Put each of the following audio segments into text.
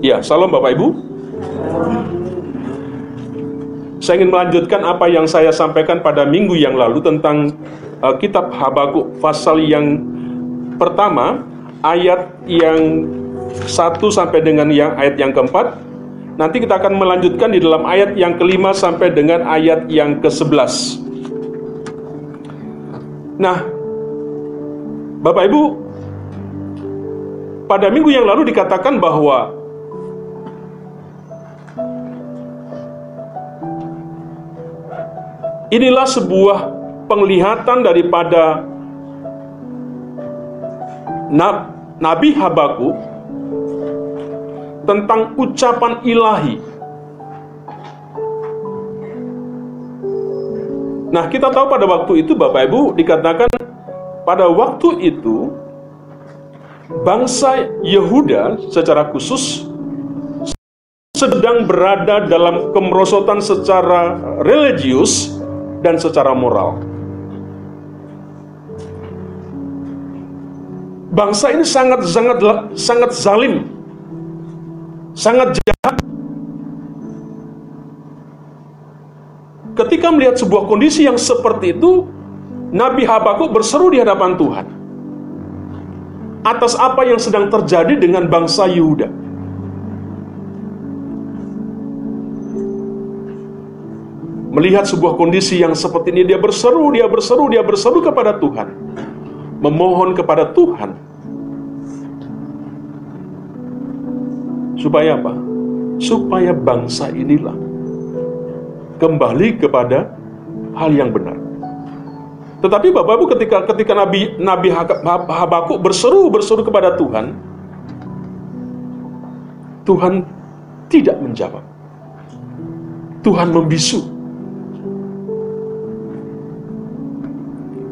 Ya, salam Bapak Ibu. Saya ingin melanjutkan apa yang saya sampaikan pada minggu yang lalu tentang kitab Habakuk pasal yang pertama, ayat yang 1 sampai dengan yang ayat yang keempat. Nanti kita akan melanjutkan di dalam ayat yang kelima sampai dengan ayat yang ke-11. Nah, Bapak Ibu, pada minggu yang lalu dikatakan bahwa inilah sebuah penglihatan daripada Nabi Habakuk tentang ucapan ilahi. Nah, kita tahu pada waktu itu Bapak Ibu dikatakan pada waktu itu bangsa Yehuda secara khusus sedang berada dalam kemerosotan secara religius dan secara moral. Bangsa ini sangat zalim, sangat jahat. Ketika melihat sebuah kondisi yang seperti itu, Nabi Habakuk berseru di hadapan Tuhan atas apa yang sedang terjadi dengan bangsa Yehuda. Melihat sebuah kondisi yang seperti ini, dia berseru kepada Tuhan, memohon kepada Tuhan supaya apa? Supaya bangsa inilah kembali kepada hal yang benar. Tetapi Bapak Ibu, ketika Nabi Habakuk berseru kepada Tuhan, Tuhan tidak menjawab. Tuhan membisu.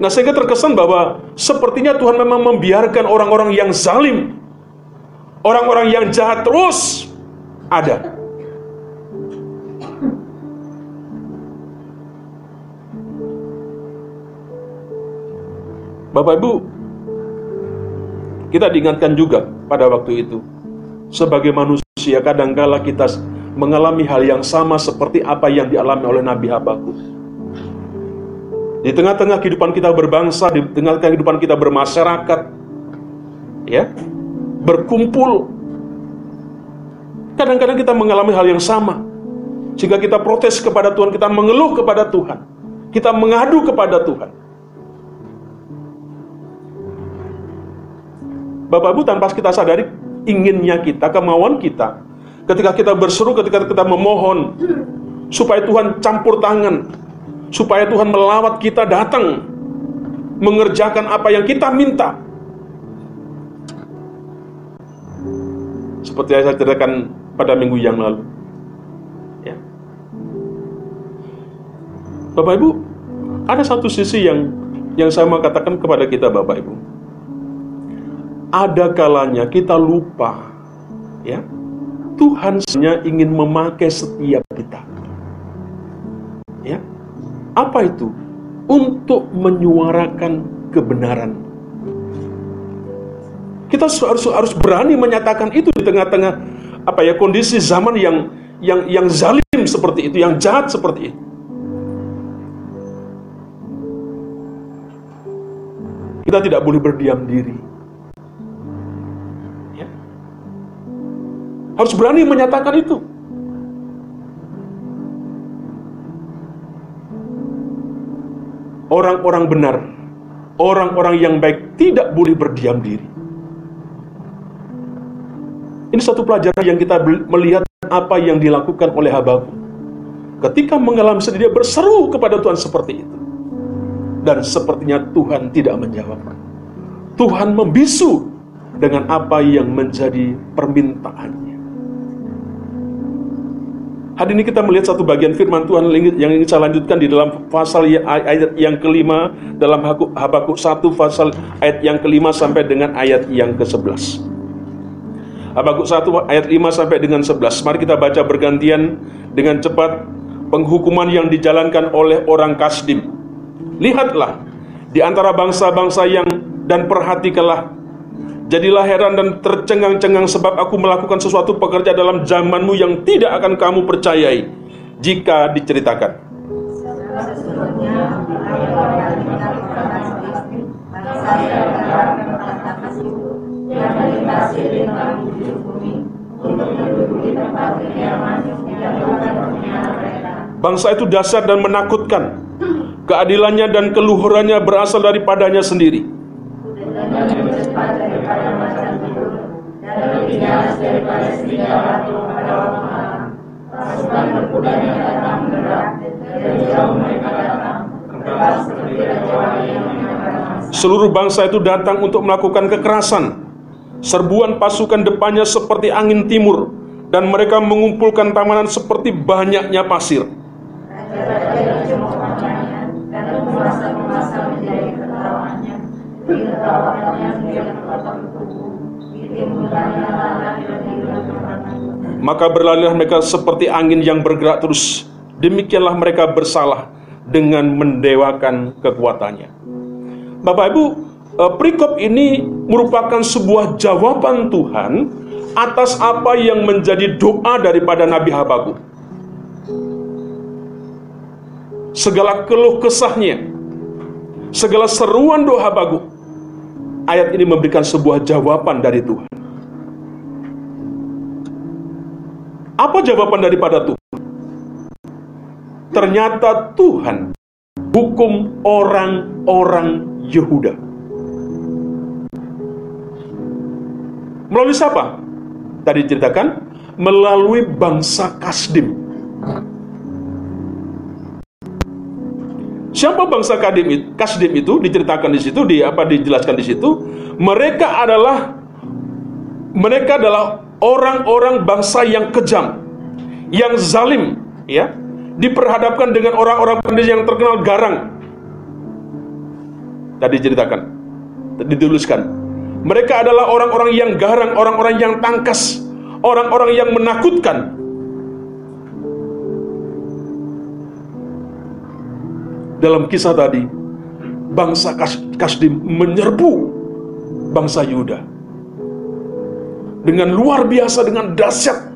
Nah, sehingga terkesan bahwa sepertinya Tuhan memang membiarkan orang-orang yang zalim, orang-orang yang jahat terus ada. Bapak Ibu, kita diingatkan juga pada waktu itu, sebagai manusia kadangkala kita mengalami hal yang sama seperti apa yang dialami oleh Nabi Habakuk. Di tengah-tengah kehidupan kita berbangsa, di tengah-tengah kehidupan kita bermasyarakat, ya, berkumpul, kadang-kadang kita mengalami hal yang sama, sehingga kita protes kepada Tuhan, kita mengeluh kepada Tuhan, kita mengadu kepada Tuhan. Bapak Ibu, tanpa kita sadari, inginnya kita, kemauan kita, ketika kita berseru, ketika kita memohon supaya Tuhan campur tangan, supaya Tuhan melawat kita datang mengerjakan apa yang kita minta. Seperti yang saya ceritakan pada minggu yang lalu, ya. Bapak Ibu, ada satu sisi yang saya mau katakan kepada kita Bapak Ibu. Ada kalanya kita lupa, ya, Tuhan sebenarnya ingin memakai setiap kita, ya. Apa itu? Untuk menyuarakan kebenaran. Kita harus berani menyatakan itu di tengah-tengah kondisi zaman yang zalim seperti itu, yang jahat seperti itu. Kita tidak boleh berdiam diri. Harus berani menyatakan itu. Orang-orang benar, orang-orang yang baik tidak boleh berdiam diri. Ini satu pelajaran yang kita melihat apa yang dilakukan oleh Habakuk. Ketika mengalami sedih, dia berseru kepada Tuhan seperti itu. Dan sepertinya Tuhan tidak menjawab. Tuhan membisu dengan apa yang menjadi permintaannya. Hari ini kita melihat satu bagian firman Tuhan yang ingin saya lanjutkan di dalam pasal ayat yang kelima, dalam Habakuk 1 pasal ayat yang kelima sampai dengan ayat yang ke-11. Habakuk 1 ayat 5 sampai dengan 11. Mari kita baca bergantian dengan cepat penghukuman yang dijalankan oleh orang Kasdim. Lihatlah di antara bangsa-bangsa dan perhatikanlah Jadilah heran dan tercengang-cengang sebab aku melakukan sesuatu pekerja dalam zamanmu yang tidak akan kamu percayai jika diceritakan. Bangsa itu dasar dan menakutkan. Keadilannya dan keluhurannya berasal daripadanya sendiri. Seluruh bangsa itu datang untuk melakukan kekerasan. Serbuan pasukan depannya seperti angin timur, dan mereka mengumpulkan tamanan seperti banyaknya pasir. Maka berlarilah mereka seperti angin yang bergerak terus. Demikianlah mereka bersalah dengan mendewakan kekuatannya. Bapak Ibu, perikop ini merupakan sebuah jawaban Tuhan atas apa yang menjadi doa daripada Nabi Habakuk. Segala keluh kesahnya, segala seruan doa Habakuk, ayat ini memberikan sebuah jawaban dari Tuhan. Apa jawaban daripada Tuhan? Ternyata Tuhan hukum orang-orang Yehuda. Melalui siapa? Tadi ceritakan, melalui bangsa Kasdim. Siapa bangsa Kasdim itu? Diceritakan di situ, dijelaskan di situ. Mereka adalah orang-orang bangsa yang kejam, yang zalim, ya. Diperhadapkan dengan orang-orang pandai yang terkenal garang. Tadi diceritakan, dituliskan. Mereka adalah orang-orang yang garang, orang-orang yang tangkas, orang-orang yang menakutkan. Dalam kisah tadi, bangsa Kasdim menyerbu bangsa Yehuda dengan luar biasa, dengan dahsyat.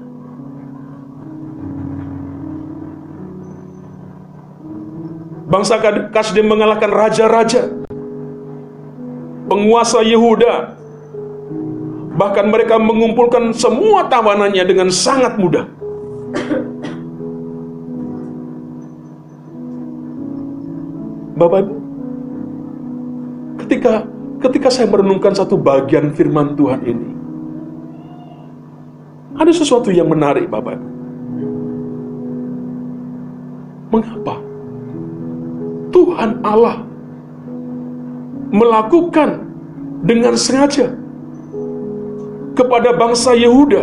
Bangsa Kasdim mengalahkan raja-raja, penguasa Yehuda. Bahkan mereka mengumpulkan semua tawanannya dengan sangat mudah. Bapak Ibu, ketika saya merenungkan satu bagian firman Tuhan ini, ada sesuatu yang menarik, Bapak Ibu. Mengapa Tuhan Allah melakukan dengan sengaja kepada bangsa Yehuda?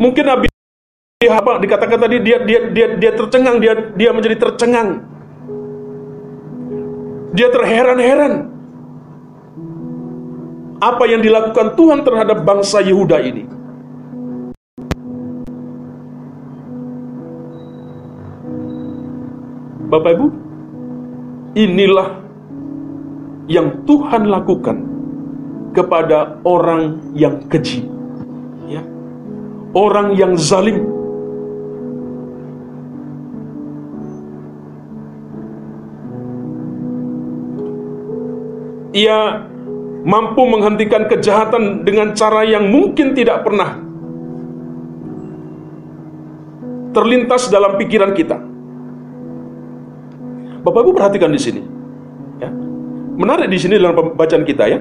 Mungkin Nabi Habakuk dikatakan tadi dia tercengang, dia menjadi tercengang. Dia terheran-heran apa yang dilakukan Tuhan terhadap bangsa Yehuda ini. Bapak Ibu, inilah yang Tuhan lakukan kepada orang yang keji, ya, orang yang zalim. Ia mampu menghentikan kejahatan dengan cara yang mungkin tidak pernah terlintas dalam pikiran kita. Bapak Ibu perhatikan di sini, ya. Menarik di sini dalam pembacaan kita, ya.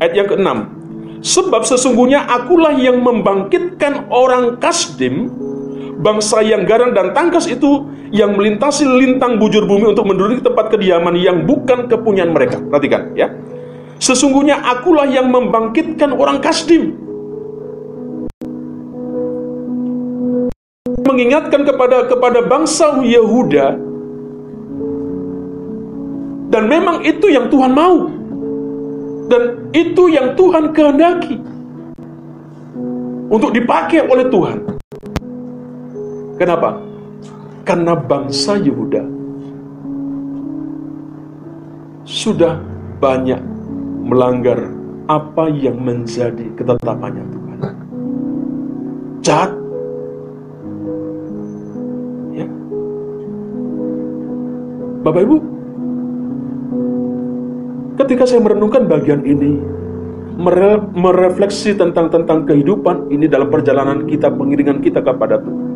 Ayat yang ke-6. Sebab sesungguhnya akulah yang membangkitkan orang Kasdim, bangsa yang garang dan tangkas itu, yang melintasi lintang bujur bumi untuk menduduki tempat kediaman yang bukan kepunyaan mereka. Perhatikan, ya. Sesungguhnya akulah yang membangkitkan orang Kasdim. Mengingatkan kepada bangsa Yehuda, dan memang itu yang Tuhan mau, dan itu yang Tuhan kehendaki. untuk dipakai oleh Tuhan. Kenapa? Karena bangsa Yehuda sudah banyak melanggar apa yang menjadi ketetapannya Tuhan. Jahat, ya. Bapak Ibu, ketika saya merenungkan bagian ini, merefleksi tentang kehidupan ini dalam perjalanan kita, pengiringan kita kepada Tuhan,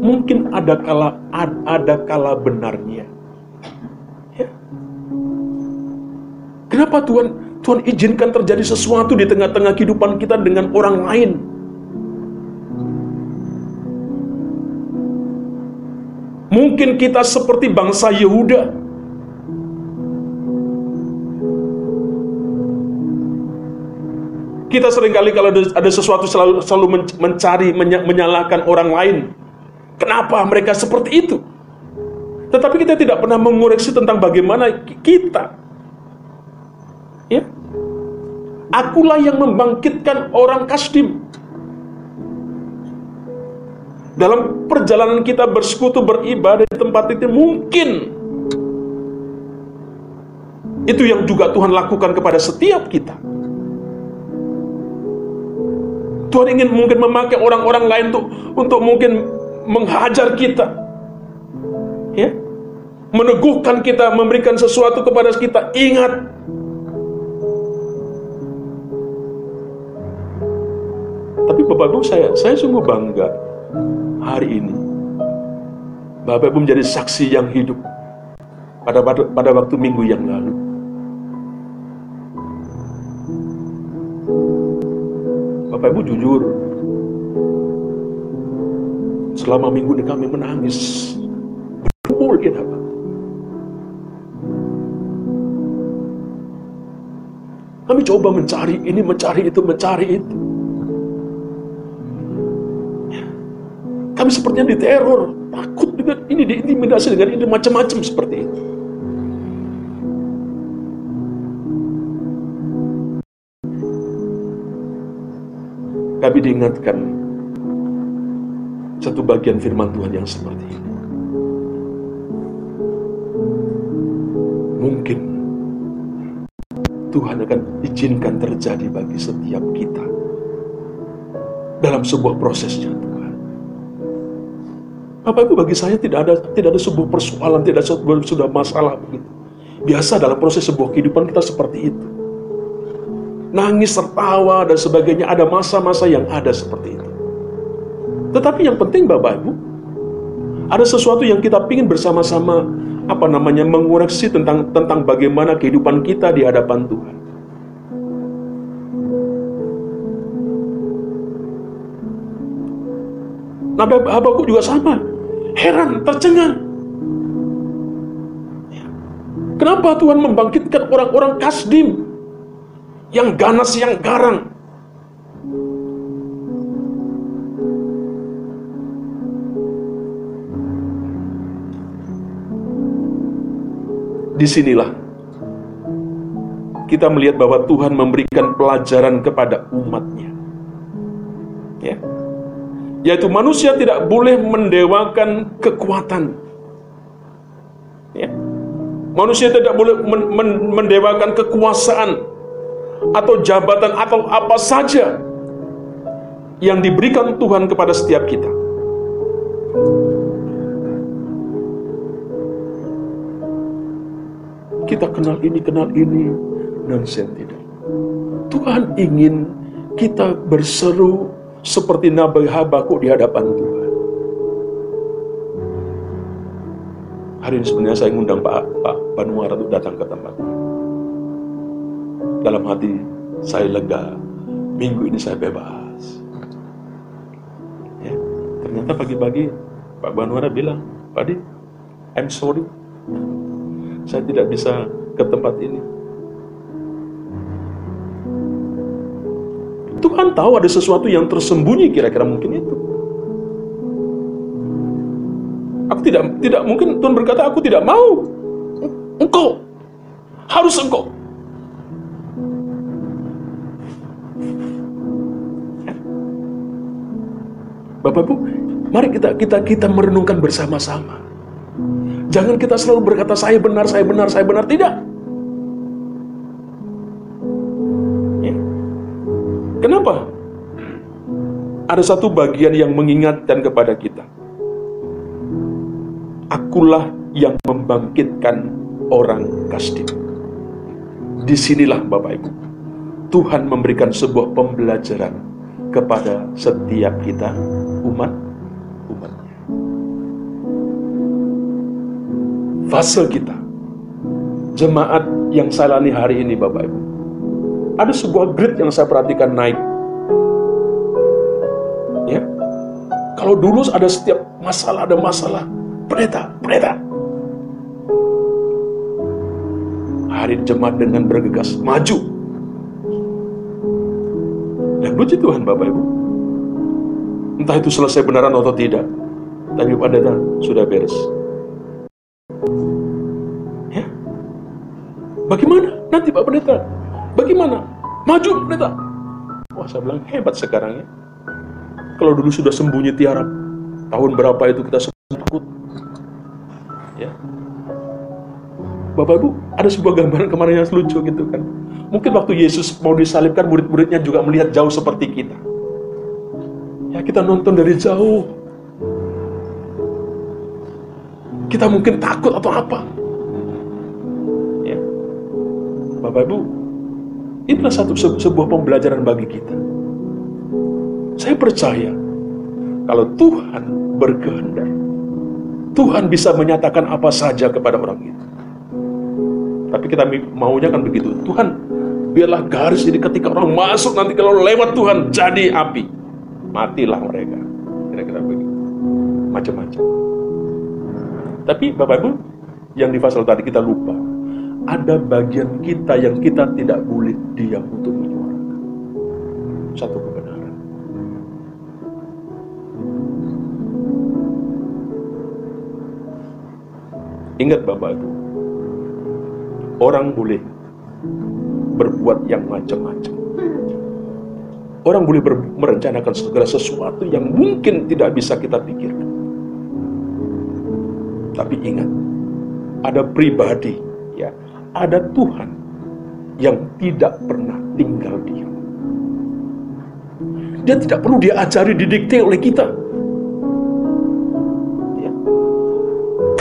mungkin ada kala benarnya, ya. Kenapa Tuhan izinkan terjadi sesuatu di tengah-tengah kehidupan kita dengan orang lain? Mungkin kita seperti bangsa Yehuda, kita seringkali kalau ada sesuatu selalu mencari, menyalahkan orang lain. Kenapa mereka seperti itu? Tetapi kita tidak pernah mengoreksi tentang bagaimana kita, ya. Akulah yang membangkitkan orang Kasdim. Dalam perjalanan kita bersekutu beribadah di tempat itu, mungkin itu yang juga Tuhan lakukan kepada setiap kita. Tuhan ingin mungkin memakai orang-orang lain untuk mungkin menghajar kita, ya, meneguhkan kita, memberikan sesuatu kepada kita. Ingat, tapi Bapak Ibu, saya sungguh bangga hari ini Bapak Ibu menjadi saksi yang hidup pada waktu minggu yang lalu. Bapak Ibu, jujur, selama minggu ini kami menangis berkumpul, kita Pak. Kami coba mencari ini, mencari itu. Kami sepertinya diteror, takut dengan ini, diintimidasi dengan ini, macam-macam seperti itu. Kami diingatkan satu bagian firman Tuhan yang seperti ini. Mungkin Tuhan akan izinkan terjadi bagi setiap kita dalam sebuah prosesnya Tuhan. Bapak Ibu, bagi saya tidak ada sebuah persoalan, tidak ada sebuah masalah begitu. Biasa dalam proses sebuah kehidupan kita seperti itu. Nangis, tertawa, dan sebagainya. Ada masa-masa yang ada seperti itu. Tetapi yang penting Bapak Ibu, ada sesuatu yang kita ingin bersama-sama, apa namanya, mengoreksi tentang bagaimana kehidupan kita di hadapan Tuhan. Nabi Habakuk juga sama, heran, tercengang. Kenapa Tuhan membangkitkan orang-orang Kasdim yang ganas, yang garang? Disinilah kita melihat bahwa Tuhan memberikan pelajaran kepada umatnya, ya. Yaitu manusia tidak boleh mendewakan kekuatan, ya. Manusia tidak boleh mendewakan kekuasaan atau jabatan atau apa saja yang diberikan Tuhan kepada setiap kita. Kita kenal ini, dan saya tidak. Tuhan ingin kita berseru seperti Nabi Habakuk di hadapan Tuhan. Hari ini sebenarnya saya ngundang Pak Banuara untuk datang ke tempat. Dalam hati saya lega, minggu ini saya bebas, ya. Ternyata pagi-pagi Pak Banuara bilang, "Padi, I'm sorry, saya tidak bisa ke tempat ini." Tuhan tahu ada sesuatu yang tersembunyi, kira-kira mungkin itu. Aku tidak mungkin Tuhan berkata, "Aku tidak mau, engkau harus engkau." Bapak Ibu, mari kita merenungkan bersama-sama. Jangan kita selalu berkata saya benar, saya benar, saya benar. Tidak. Ya. Kenapa? Ada satu bagian yang mengingatkan kepada kita. Akulah yang membangkitkan orang Kasdim. Disinilah Bapak Ibu, Tuhan memberikan sebuah pembelajaran kepada setiap kita, umat-umatnya. Fase kita, jemaat yang saya jalani hari ini Bapak Ibu, ada sebuah grade yang saya perhatikan naik. Ya, kalau dulu ada setiap masalah, ada masalah pendeta. Hari jemaat dengan bergegas maju. Dan puji Tuhan Bapak Ibu. Entah itu selesai beneran atau tidak, tapi pendeta sudah beres. Ya. Bagaimana nanti Pak Pendeta? Bagaimana? Maju pendeta. Wah, saya bilang hebat sekarang ya. Kalau dulu sudah sembunyi tiarap, tahun berapa itu kita sembunyi takut. Ya. Bapak Ibu, ada sebuah gambaran kemarin yang lucu gitu kan. Mungkin waktu Yesus mau disalibkan, murid-muridnya juga melihat jauh seperti kita. Ya, kita nonton dari jauh. Kita mungkin takut atau apa. Ya. Bapak Ibu, itulah sebuah pembelajaran bagi kita. Saya percaya, kalau Tuhan berkehendak, Tuhan bisa menyatakan apa saja kepada orang itu. Tapi kita maunya kan begitu. Tuhan, biarlah garis ini ketika orang masuk, nanti kalau lewat Tuhan jadi api, matilah mereka. Kira-kira begitu. Macam-macam. Tapi Bapak Ibu, yang di pasal tadi kita lupa, ada bagian kita yang kita tidak boleh diam untuk menyuarakan satu kebenaran. Ingat Bapak Ibu, orang boleh berbuat yang macam-macam. Orang boleh merencanakan segala sesuatu yang mungkin tidak bisa kita pikirkan. Tapi ingat, ada pribadi, ya, ada Tuhan yang tidak pernah tinggal diam. Dia tidak perlu diajari, didikte oleh kita. Ya.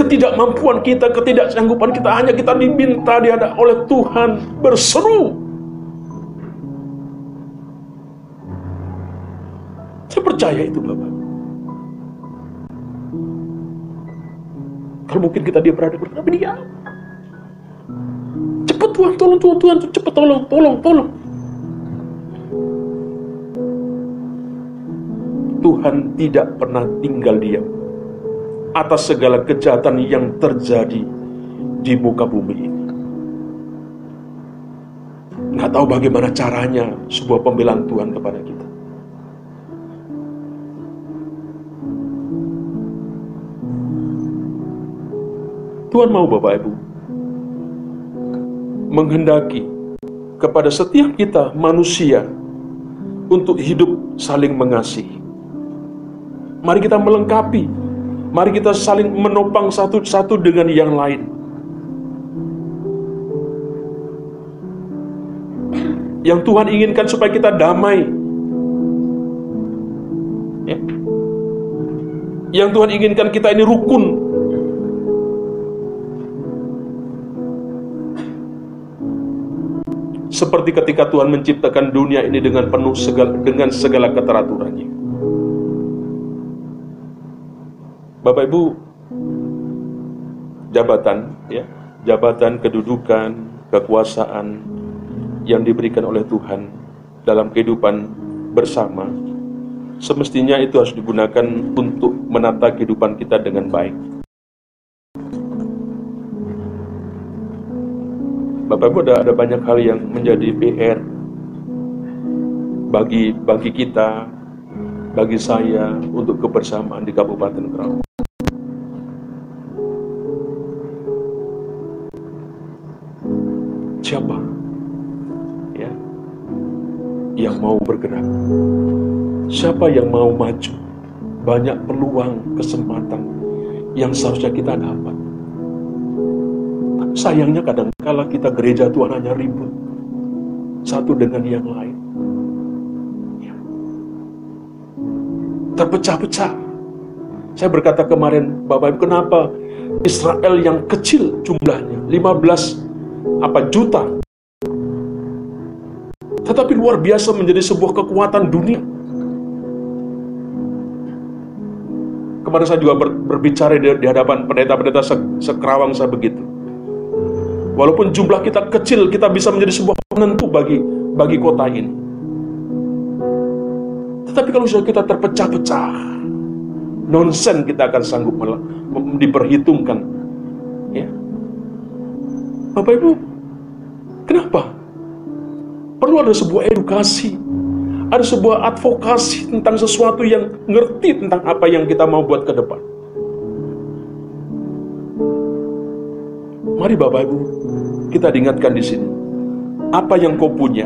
Ketidakmampuan kita, ketidaksanggupan kita, hanya kita diminta dihadap oleh Tuhan, berseru. Saya percaya itu Bapak. Kalau mungkin kita dia berada tapi diam. Cepat Tuhan, tolong Tuhan, cepat tolong. Tuhan tidak pernah tinggal diam atas segala kejahatan yang terjadi di muka bumi ini. Nggak tahu bagaimana caranya sebuah pembelaan Tuhan kepada kita. Tuhan mau Bapak Ibu menghendaki kepada setiap kita manusia untuk hidup saling mengasihi. Mari kita melengkapi, mari kita saling menopang satu-satu dengan yang lain. Yang Tuhan inginkan supaya kita damai, ya. Yang Tuhan inginkan kita ini rukun. Seperti ketika Tuhan menciptakan dunia ini dengan penuh segala keteraturannya. Bapak Ibu, jabatan, ya, jabatan, kedudukan, kekuasaan yang diberikan oleh Tuhan dalam kehidupan bersama, semestinya itu harus digunakan untuk menata kehidupan kita dengan baik. Bapak Ibu, ada banyak hal yang menjadi PR bagi kita, bagi saya, untuk kebersamaan di Kabupaten Karawang. Siapa, ya, yang mau bergerak? Siapa yang mau maju? banyak peluang, kesempatan yang seharusnya kita dapat. Tapi sayangnya kadang-kala kita gereja Tuhan hanya ribut satu dengan yang lain. Terpecah-pecah. Saya berkata kemarin, Bapak Ibu, kenapa Israel yang kecil jumlahnya 15 juta, tetapi luar biasa menjadi sebuah kekuatan dunia. Kemarin saya juga berbicara di hadapan pendeta-pendeta sekerawang saya begitu. Walaupun jumlah kita kecil, kita bisa menjadi sebuah penentu bagi kota ini. Tetapi kalau sudah kita terpecah-pecah, nonsen kita akan sanggup diperhitungkan. Ya. Bapak Ibu, kenapa? Perlu ada sebuah edukasi, ada sebuah advokasi tentang sesuatu yang ngerti tentang apa yang kita mau buat ke depan. Mari Bapak Ibu, kita diingatkan di sini. Apa yang kau punya,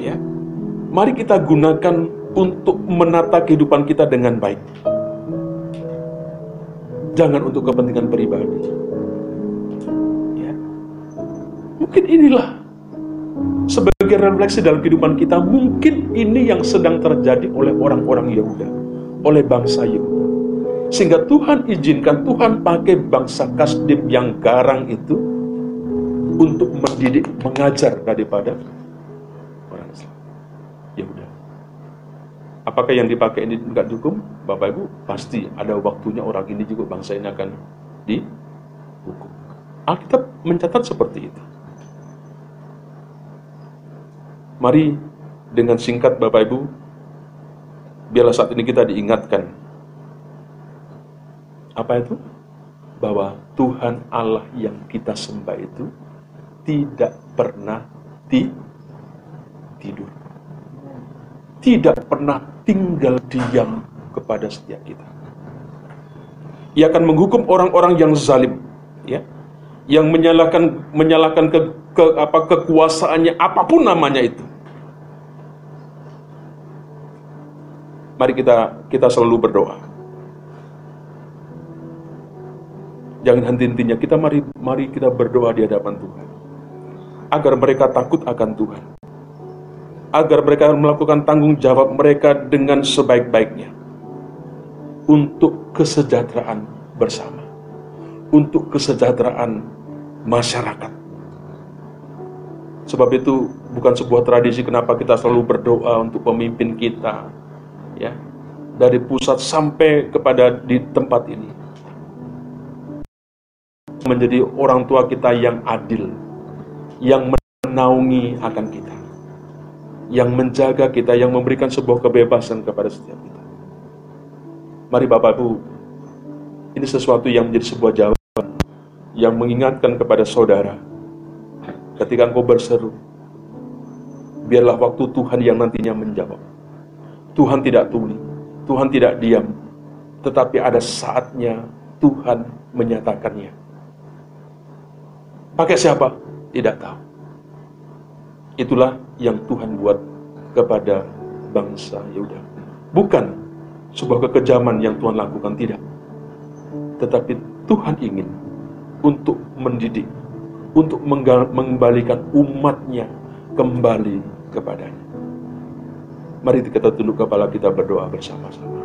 ya, mari kita gunakan untuk menata kehidupan kita dengan baik. Jangan untuk kepentingan pribadi. Ya. Mungkin inilah sebagai refleksi dalam kehidupan kita, mungkin ini yang sedang terjadi oleh orang-orang Yahuda, oleh bangsa Yahuda, sehingga Tuhan izinkan, Tuhan pakai bangsa Kasdim yang garang itu untuk mendidik, mengajar daripada orang Islam Yahuda. Apakah yang dipakai ini tidak cukup, Bapak Ibu? Pasti ada waktunya orang ini juga, bangsa ini akan dihukum. Alkitab mencatat seperti itu. Mari dengan singkat Bapak Ibu, biarlah saat ini kita diingatkan. Apa itu? Bahwa Tuhan Allah yang kita sembah itu tidak pernah tidur. Tidak pernah tinggal diam kepada setiap kita. Ia akan menghukum orang-orang yang zalim, ya, yang menyalahkan kekuasaannya, apapun namanya itu. Mari kita selalu berdoa. Jangan henti-hentinya kita mari kita berdoa di hadapan Tuhan, agar mereka takut akan Tuhan, agar mereka melakukan tanggung jawab mereka dengan sebaik-baiknya untuk kesejahteraan bersama, untuk kesejahteraan masyarakat. Sebab itu bukan sebuah tradisi kenapa kita selalu berdoa untuk pemimpin kita, ya, dari pusat sampai kepada di tempat ini, menjadi orang tua kita yang adil, yang menaungi akan kita, yang menjaga kita, yang memberikan sebuah kebebasan kepada setiap kita. Mari Bapak Ibu, ini sesuatu yang menjadi sebuah jawaban yang mengingatkan kepada saudara. Ketika engkau berseru, biarlah waktu Tuhan yang nantinya menjawab. Tuhan tidak tuli, Tuhan tidak diam, tetapi ada saatnya Tuhan menyatakannya. Pakai siapa? Tidak tahu. Itulah yang Tuhan buat kepada bangsa Yahuda. Bukan sebuah kekejaman yang Tuhan lakukan, tidak. Tetapi Tuhan ingin untuk mendidik, untuk mengembalikan umatnya kembali kepadanya. Mari kita tunduk kepala, kita berdoa bersama-sama.